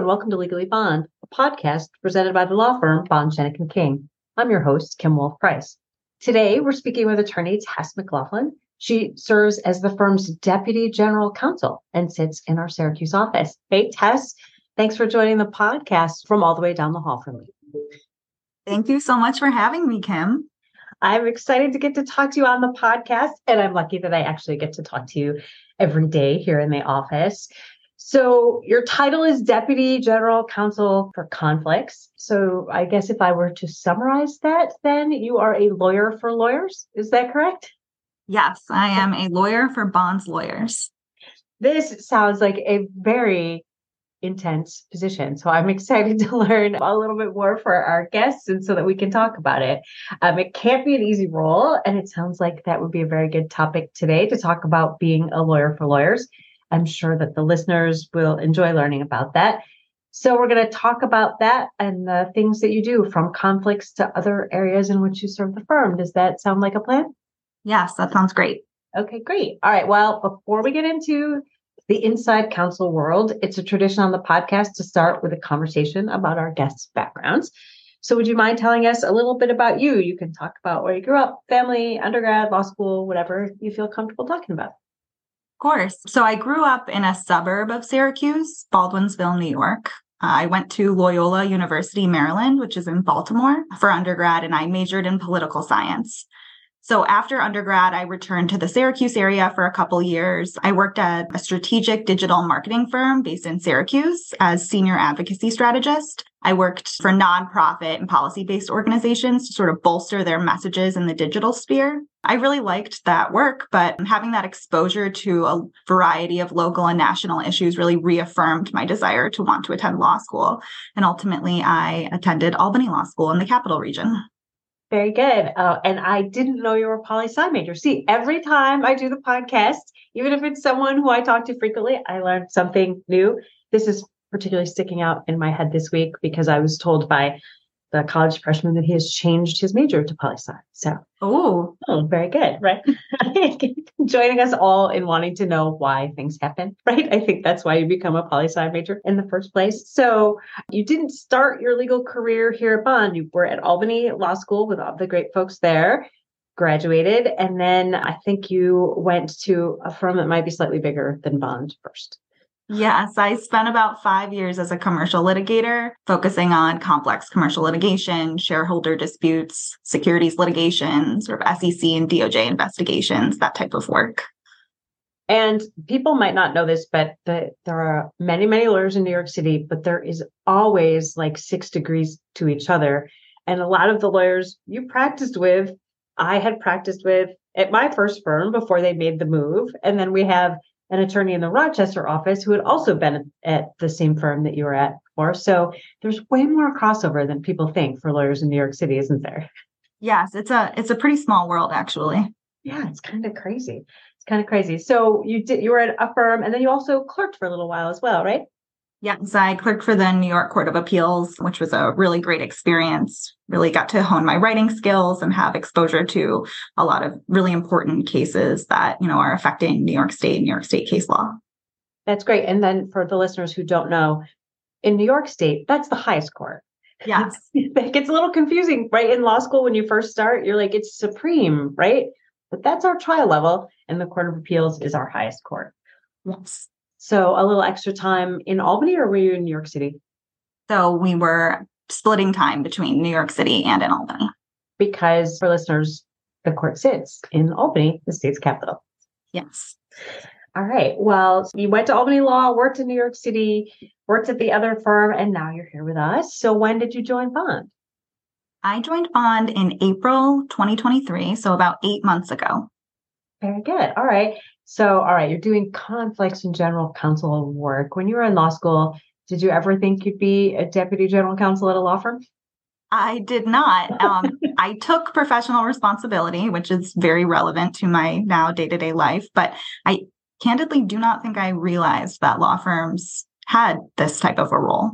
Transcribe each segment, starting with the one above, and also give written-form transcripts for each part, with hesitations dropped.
and welcome to Legally Bond, a podcast presented by the law firm Bond, Schoeneck & King. I'm your host, Kim Wolf-Price. Today, we're speaking with attorney Tess McLaughlin. She serves as the firm's Deputy General Counsel and sits in our Syracuse office. Hey, Tess, thanks for joining the podcast from all the way down the hall from me. Thank you so much for having me, Kim. I'm excited to get to talk to you on the podcast, and I'm lucky that I actually get to talk to you every day here in the office. So your title is Deputy General Counsel for Conflicts. So I guess if I were to summarize that, then you are a lawyer for lawyers. Is that correct? Yes, I am a lawyer for Bond's lawyers. This sounds like a very intense position. So I'm excited to learn a little bit more for our guests and so that we can talk about it. It can't be an easy role. And it sounds like that would be a very good topic today to talk about being a lawyer for lawyers. I'm sure that the listeners will enjoy learning about that. So we're going to talk about that and the things that you do, from conflicts to other areas in which you serve the firm. Does that sound like a plan? Yes, that sounds great. Okay, great. All right. Well, before we get into the inside counsel world, it's a tradition on the podcast to start with a conversation about our guests' backgrounds. So would you mind telling us a little bit about you? You can talk about where you grew up, family, undergrad, law school, whatever you feel comfortable talking about. Of course. So I grew up in a suburb of Syracuse, Baldwinsville, New York. I went to Loyola University, Maryland, which is in Baltimore, for undergrad, and I majored in political science. So after undergrad, I returned to the Syracuse area for a couple years. I worked at a strategic digital marketing firm based in Syracuse as senior advocacy strategist. I worked for nonprofit and policy-based organizations to sort of bolster their messages in the digital sphere. I really liked that work, but having that exposure to a variety of local and national issues really reaffirmed my desire to want to attend law school. And ultimately, I attended Albany Law School in the Capital Region. Very good. And I didn't know you were a poli-sci major. See, every time I do the podcast, even if it's someone who I talk to frequently, I learn something new. This is particularly sticking out in my head this week because I was told by the college freshman that he has changed his major to poli-sci. So, oh, very good, right? Joining us all in wanting to know why things happen, right? I think that's why you become a poli-sci major in the first place. So you didn't start your legal career here at Bond. You were at Albany Law School with all the great folks there, graduated, and then I think you went to a firm that might be slightly bigger than Bond first. Yes, I spent about 5 years as a commercial litigator, focusing on complex commercial litigation, shareholder disputes, securities litigation, sort of SEC and DOJ investigations, that type of work. And people might not know this, but there are many, many lawyers in New York City, but there is always like 6 degrees to each other. And a lot of the lawyers you practiced with, I had practiced with at my first firm before they made the move. And then we have an attorney in the Rochester office who had also been at the same firm that you were at before. So there's way more crossover than people think for lawyers in New York City, isn't there? Yes, it's a pretty small world, actually. Yeah, it's kind of crazy. So you were at a firm, and then you also clerked for a little while as well, right? Yes, I clerked for the New York Court of Appeals, which was a really great experience. Really got to hone my writing skills and have exposure to a lot of really important cases that, you know, are affecting New York State case law. That's great. And then for the listeners who don't know, in New York State, that's the highest court. Yes. It gets a little confusing, right? In law school, when you first start, you're like, it's supreme, right? But that's our trial level. And the Court of Appeals is our highest court. Yes. So a little extra time in Albany, or were you in New York City? So we were splitting time between New York City and in Albany. Because for listeners, the court sits in Albany, the state's capital. Yes. All right. Well, so you went to Albany Law, worked in New York City, worked at the other firm, and now you're here with us. So when did you join Bond? I joined Bond in April 2023, so about 8 months ago. Very good. All right. So, all right, you're doing conflicts and general counsel work. When you were in law school, did you ever think you'd be a deputy general counsel at a law firm? I did not. I took professional responsibility, which is very relevant to my now day-to-day life. But I candidly do not think I realized that law firms had this type of a role.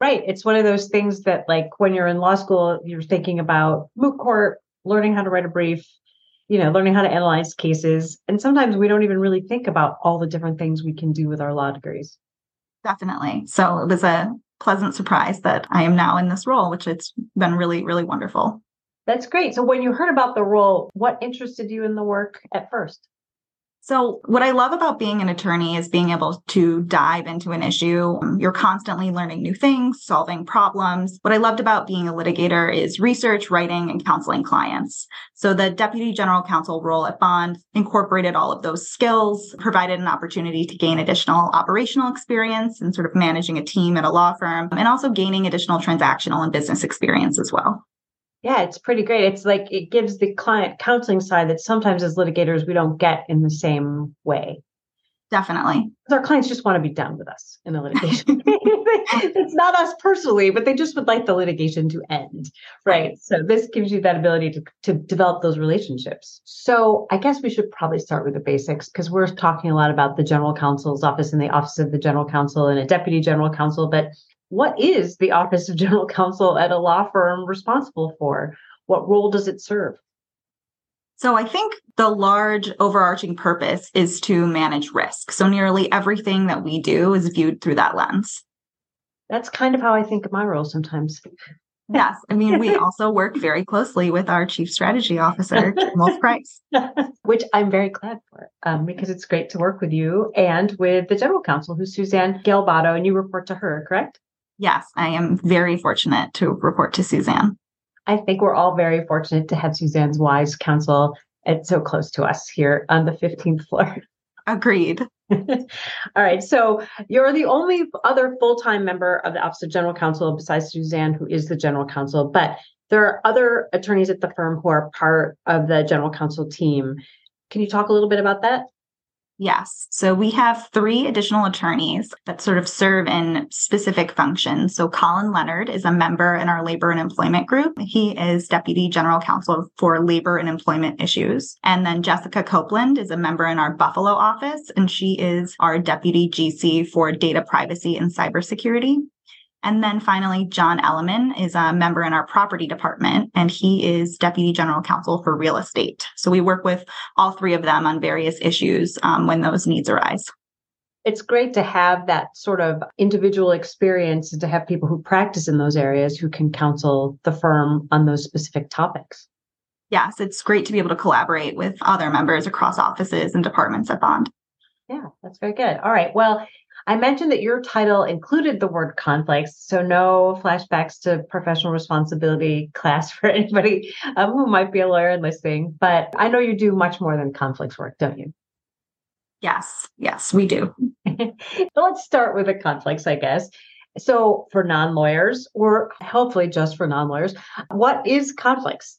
Right. It's one of those things that, like, when you're in law school, you're thinking about moot court, learning how to write a brief, you know, learning how to analyze cases. And sometimes we don't even really think about all the different things we can do with our law degrees. Definitely. So it was a pleasant surprise that I am now in this role, which it's been really, really wonderful. That's great. So when you heard about the role, what interested you in the work at first? So what I love about being an attorney is being able to dive into an issue. You're constantly learning new things, solving problems. What I loved about being a litigator is research, writing, and counseling clients. So the Deputy General Counsel role at Bond incorporated all of those skills, provided an opportunity to gain additional operational experience and sort of managing a team at a law firm, and also gaining additional transactional and business experience as well. Yeah, it's pretty great. It's like it gives the client counseling side that sometimes as litigators, we don't get in the same way. Definitely. Our clients just want to be done with us in a litigation. It's not us personally, but they just would like the litigation to end, right? So this gives you that ability to develop those relationships. So I guess we should probably start with the basics because we're talking a lot about the General Counsel's Office and the Office of the General Counsel and a Deputy General Counsel, but what is the Office of General Counsel at a law firm responsible for? What role does it serve? So I think the large overarching purpose is to manage risk. So nearly everything that we do is viewed through that lens. That's kind of how I think of my role sometimes. Yes. I mean, we also work very closely with our Chief Strategy Officer, Kim Wolf-Price. Which I'm very glad for, because it's great to work with you and with the General Counsel, who's Suzanne Galbato, and you report to her, correct? Yes, I am very fortunate to report to Suzanne. I think we're all very fortunate to have Suzanne's wise counsel at so close to us here on the 15th floor. Agreed. All right. So you're the only other full-time member of the Office of General Counsel besides Suzanne, who is the General Counsel, but there are other attorneys at the firm who are part of the General Counsel team. Can you talk a little bit about that? Yes. So we have three additional attorneys that sort of serve in specific functions. So Colin Leonard is a member in our Labor and Employment group. He is Deputy General Counsel for Labor and Employment Issues. And then Jessica Copeland is a member in our Buffalo office, and she is our Deputy GC for Data Privacy and Cybersecurity. And then finally, John Elliman is a member in our property department, and he is Deputy General Counsel for Real Estate. So we work with all three of them on various issues when those needs arise. It's great to have that sort of individual experience and to have people who practice in those areas who can counsel the firm on those specific topics. Yes, it's great to be able to collaborate with other members across offices and departments at Bond. Yeah, that's very good. All right. Well, I mentioned that your title included the word conflicts, so no flashbacks to professional responsibility class for anybody who might be a lawyer and listening, but I know you do much more than conflicts work, don't you? Yes, we do. Let's start with the conflicts, I guess. So for non-lawyers, or hopefully just for non-lawyers, what is conflicts?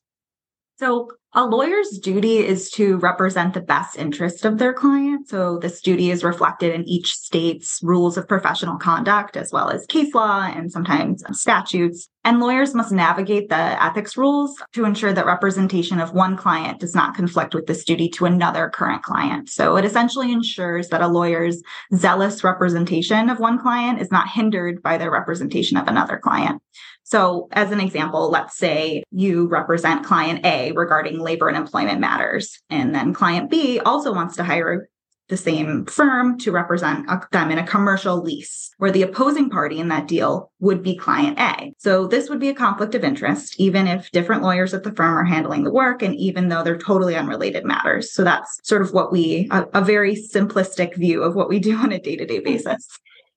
So a lawyer's duty is to represent the best interest of their client. So this duty is reflected in each state's rules of professional conduct, as well as case law and sometimes statutes. And lawyers must navigate the ethics rules to ensure that representation of one client does not conflict with this duty to another current client. So it essentially ensures that a lawyer's zealous representation of one client is not hindered by their representation of another client. So as an example, let's say you represent client A regarding labor and employment matters, and then client B also wants to hire the same firm to represent them in a commercial lease, where the opposing party in that deal would be client A. So this would be a conflict of interest, even if different lawyers at the firm are handling the work, and even though they're totally unrelated matters. So that's sort of what a very simplistic view of what we do on a day-to-day basis.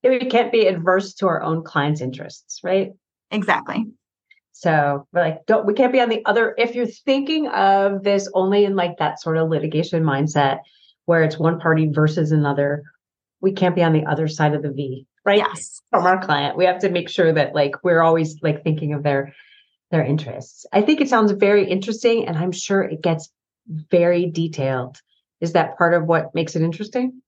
We can't be adverse to our own clients' interests, right? Exactly. So we're like, we can't be on the other. If you're thinking of this only in like that sort of litigation mindset where it's one party versus another, we can't be on the other side of the V, right? Yes. From our client. We have to make sure that like, we're always like thinking of their interests. I think it sounds very interesting, and I'm sure it gets very detailed. Is that part of what makes it interesting?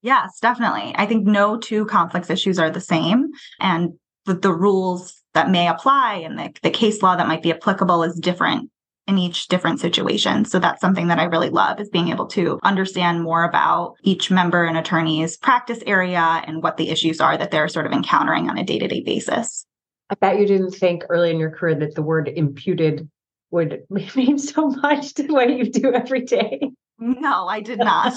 Yes, definitely. I think no two conflicts issues are the same, and the rules that may apply and the case law that might be applicable is different in each different situation. So that's something that I really love, is being able to understand more about each member and attorney's practice area and what the issues are that they're sort of encountering on a day-to-day basis. I bet you didn't think early in your career that the word imputed would mean so much to what you do every day. No, I did not.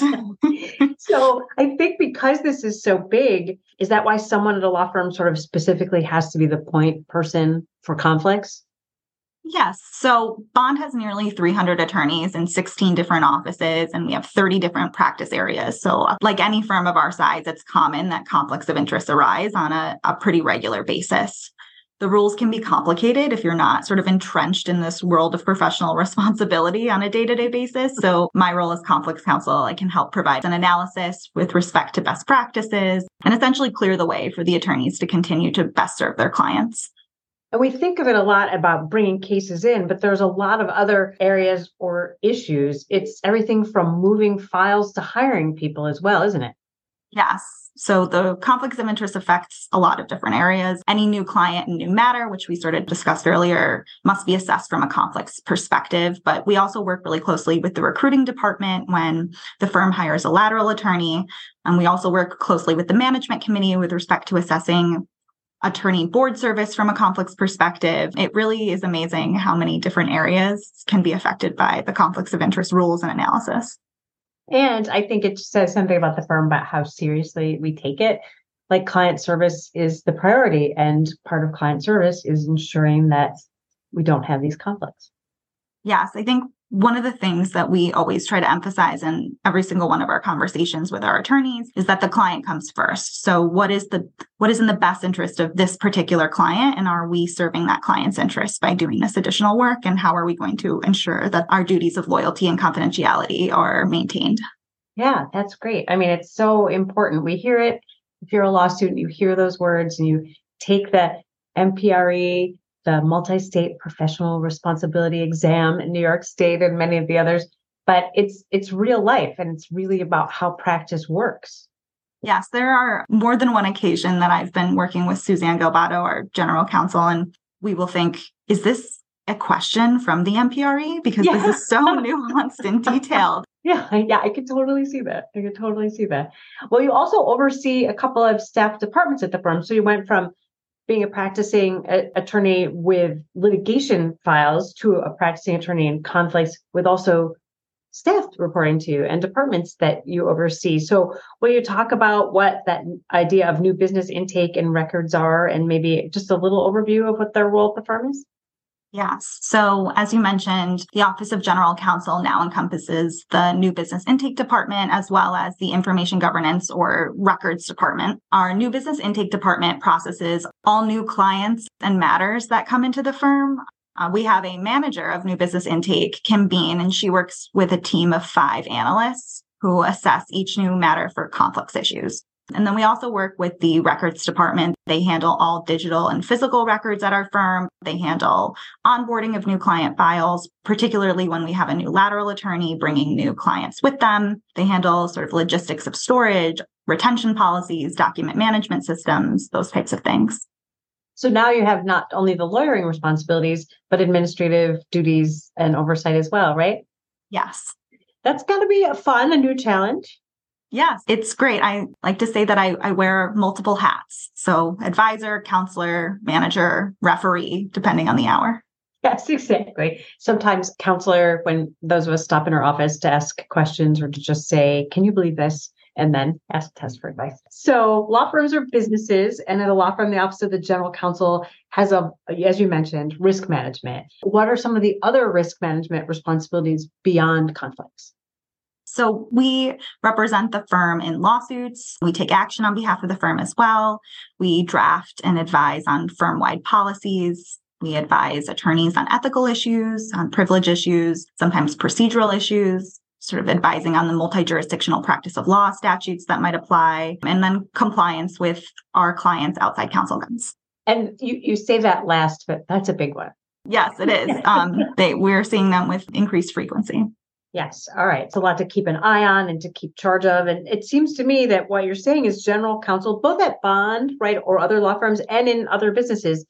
So I think because this is so big, is that why someone at a law firm sort of specifically has to be the point person for conflicts? Yes. So Bond has nearly 300 attorneys in 16 different offices, and we have 30 different practice areas. So like any firm of our size, it's common that conflicts of interest arise on a pretty regular basis. The rules can be complicated if you're not sort of entrenched in this world of professional responsibility on a day-to-day basis. So my role as conflicts counsel, I can help provide an analysis with respect to best practices and essentially clear the way for the attorneys to continue to best serve their clients. And we think of it a lot about bringing cases in, but there's a lot of other areas or issues. It's everything from moving files to hiring people as well, isn't it? Yes. So the conflicts of interest affects a lot of different areas. Any new client and new matter, which we sort of discussed earlier, must be assessed from a conflicts perspective. But we also work really closely with the recruiting department when the firm hires a lateral attorney. And we also work closely with the management committee with respect to assessing attorney board service from a conflicts perspective. It really is amazing how many different areas can be affected by the conflicts of interest rules and analysis. And I think it says something about the firm, about how seriously we take it. Like client service is the priority, and part of client service is ensuring that we don't have these conflicts. Yes, I think one of the things that we always try to emphasize in every single one of our conversations with our attorneys is that the client comes first. So what is in the best interest of this particular client, and are we serving that client's interest by doing this additional work, and how are we going to ensure that our duties of loyalty and confidentiality are maintained? Yeah, that's great. I mean, it's so important. We hear it. If you're a law student, you hear those words and you take the MPRE, the multi-state professional responsibility exam in New York State and many of the others, but it's real life, and it's really about how practice works. Yes, there are more than one occasion that I've been working with Suzanne Galbato, our general counsel, and we will think, is this a question from the MPRE? Because This is so nuanced and detailed. Yeah, I could totally see that. Well, you also oversee a couple of staff departments at the firm. So you went from being a practicing attorney with litigation files to a practicing attorney in conflicts, with also staff reporting to you and departments that you oversee. So will you talk about what that idea of new business intake and records are, and maybe just a little overview of what their role at the firm is? Yes. So as you mentioned, the Office of General Counsel now encompasses the new business intake department, as well as the information governance or records department. Our new business intake department processes all new clients and matters that come into the firm. We have a manager of new business intake, Kim Bean, and she works with a team of 5 analysts who assess each new matter for conflicts issues. And then we also work with the records department. They handle all digital and physical records at our firm. They handle onboarding of new client files, particularly when we have a new lateral attorney bringing new clients with them. They handle sort of logistics of storage, retention policies, document management systems, those types of things. So now you have not only the lawyering responsibilities, but administrative duties and oversight as well, right? Yes. That's got to be a new challenge. Yes, it's great. I like to say that I wear multiple hats. So advisor, counselor, manager, referee, depending on the hour. Yes, exactly. Sometimes counselor, when those of us stop in her office to ask questions or to just say, can you believe this? And then ask Tess for advice. So law firms are businesses. And at a law firm, the Office of the General Counsel has, as you mentioned, risk management. What are some of the other risk management responsibilities beyond conflicts? So we represent the firm in lawsuits. We take action on behalf of the firm as well. We draft and advise on firm-wide policies. We advise attorneys on ethical issues, on privilege issues, sometimes procedural issues, sort of advising on the multi-jurisdictional practice of law statutes that might apply, and then compliance with our clients' outside counsel guidance. And you say that last, but that's a big one. Yes, it is. We're seeing them with increased frequency. Yes. All right. It's a lot to keep an eye on and to keep charge of. And it seems to me that what you're saying is general counsel, both at Bond, right, or other law firms and in other businesses,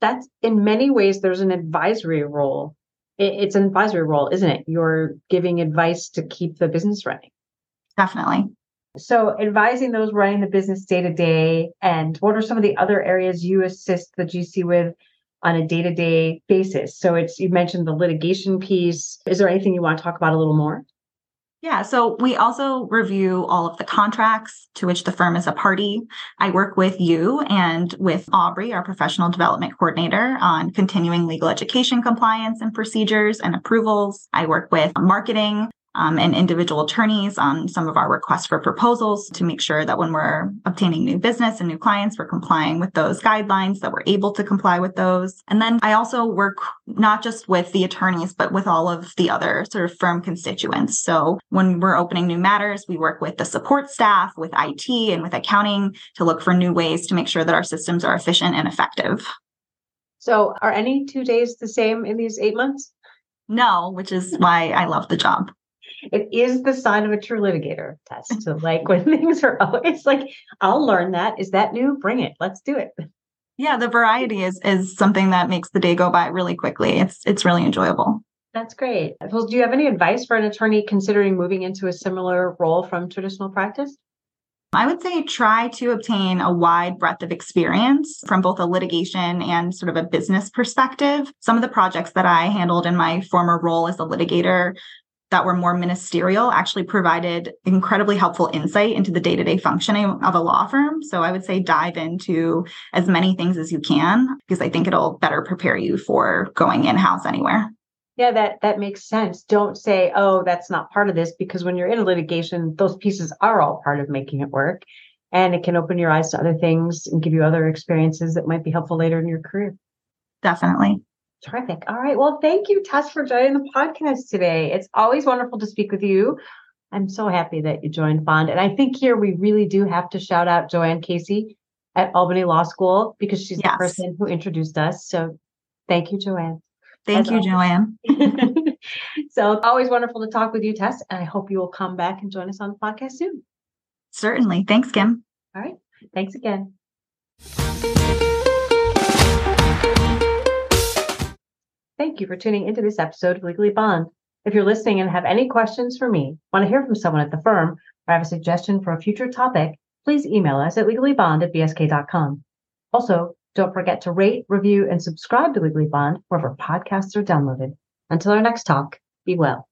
that's in many ways, there's an advisory role. It's an advisory role, isn't it? You're giving advice to keep the business running. Definitely. So advising those running the business day to day, and what are some of the other areas you assist the GC with on a day-to-day basis? So you mentioned the litigation piece. Is there anything you want to talk about a little more? Yeah, so we also review all of the contracts to which the firm is a party. I work with you and with Aubrey, our professional development coordinator, on continuing legal education compliance and procedures and approvals. I work with marketing and individual attorneys on some of our requests for proposals to make sure that when we're obtaining new business and new clients, we're complying with those guidelines, that we're able to comply with those. And then I also work not just with the attorneys, but with all of the other sort of firm constituents. So when we're opening new matters, we work with the support staff, with IT, and with accounting to look for new ways to make sure that our systems are efficient and effective. So are any 2 days the same in these 8 months? No, which is why I love the job. It is the sign of a true litigator, Tess. So like when things are always like, I'll learn that. Is that new? Bring it. Let's do it. Yeah, the variety is something that makes the day go by really quickly. It's really enjoyable. That's great. Well, do you have any advice for an attorney considering moving into a similar role from traditional practice? I would say try to obtain a wide breadth of experience from both a litigation and sort of a business perspective. Some of the projects that I handled in my former role as a litigator that were more ministerial actually provided incredibly helpful insight into the day-to-day functioning of a law firm. So I would say dive into as many things as you can, because I think it'll better prepare you for going in-house anywhere. Yeah, that makes sense. Don't say, oh, that's not part of this, because when you're in a litigation, those pieces are all part of making it work. And it can open your eyes to other things and give you other experiences that might be helpful later in your career. Definitely. Terrific. All right. Well, thank you, Tess, for joining the podcast today. It's always wonderful to speak with you. I'm so happy that you joined Bond. And I think here we really do have to shout out Joanne Casey at Albany Law School, because she's the person who introduced us. So thank you, Joanne. Thank you, Joanne. So always wonderful to talk with you, Tess. And I hope you will come back and join us on the podcast soon. Certainly. Thanks, Kim. All right. Thanks again. Thank you for tuning into this episode of Legally Bond. If you're listening and have any questions for me, want to hear from someone at the firm, or have a suggestion for a future topic, please email us at legallybond@bsk.com. Also, don't forget to rate, review, and subscribe to Legally Bond wherever podcasts are downloaded. Until our next talk, be well.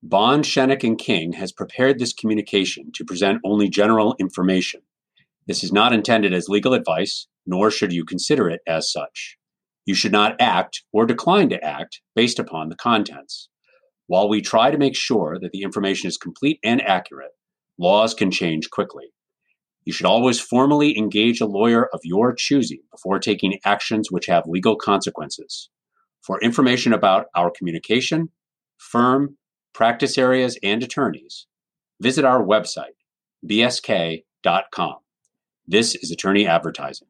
Bond, Schoeneck & King has prepared this communication to present only general information. This is not intended as legal advice, nor should you consider it as such. You should not act or decline to act based upon the contents. While we try to make sure that the information is complete and accurate, laws can change quickly. You should always formally engage a lawyer of your choosing before taking actions which have legal consequences. For information about our communication, firm, practice areas, and attorneys, visit our website, bsk.com. This is attorney advertising.